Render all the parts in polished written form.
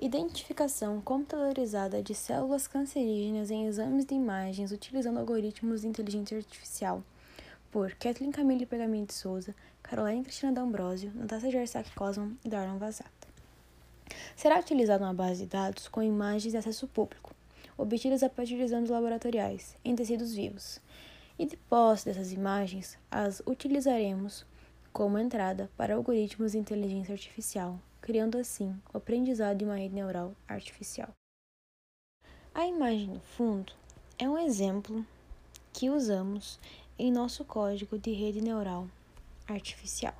Identificação computadorizada de células cancerígenas em exames de imagens utilizando algoritmos de inteligência artificial, por Kathleen Camille Pegamento de Souza, Caroline Cristina D'Ambrosio, Natasha Gersack-Cosman e Darlan Vazata. Será utilizada uma base de dados com imagens de acesso público, obtidas a partir de exames laboratoriais em tecidos vivos, e de posse dessas imagens, as utilizaremos como entrada para algoritmos de inteligência artificial, criando assim o aprendizado de uma rede neural artificial. A imagem no fundo é um exemplo que usamos em nosso código de rede neural artificial.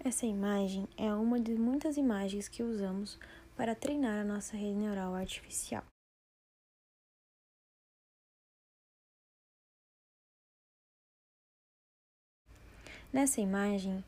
Essa imagem é uma de muitas imagens que usamos para treinar a nossa rede neural artificial. Nessa imagem,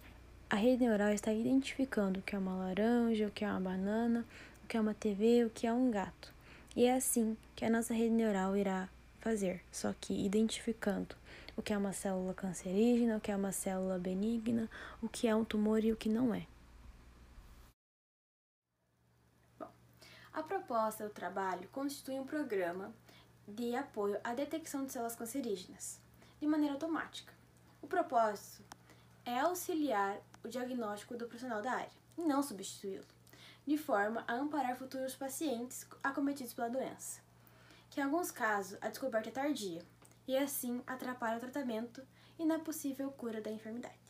a rede neural está identificando o que é uma laranja, o que é uma banana, o que é uma TV, o que é um gato. E é assim que a nossa rede neural irá fazer, só que identificando o que é uma célula cancerígena, o que é uma célula benigna, o que é um tumor e o que não é. Bom, a proposta do trabalho constitui um programa de apoio à detecção de células cancerígenas, de maneira automática. O propósito é auxiliar o diagnóstico do profissional da área, e não substituí-lo, de forma a amparar futuros pacientes acometidos pela doença, que em alguns casos a descoberta é tardia, e assim atrapalha o tratamento e na possível cura da enfermidade.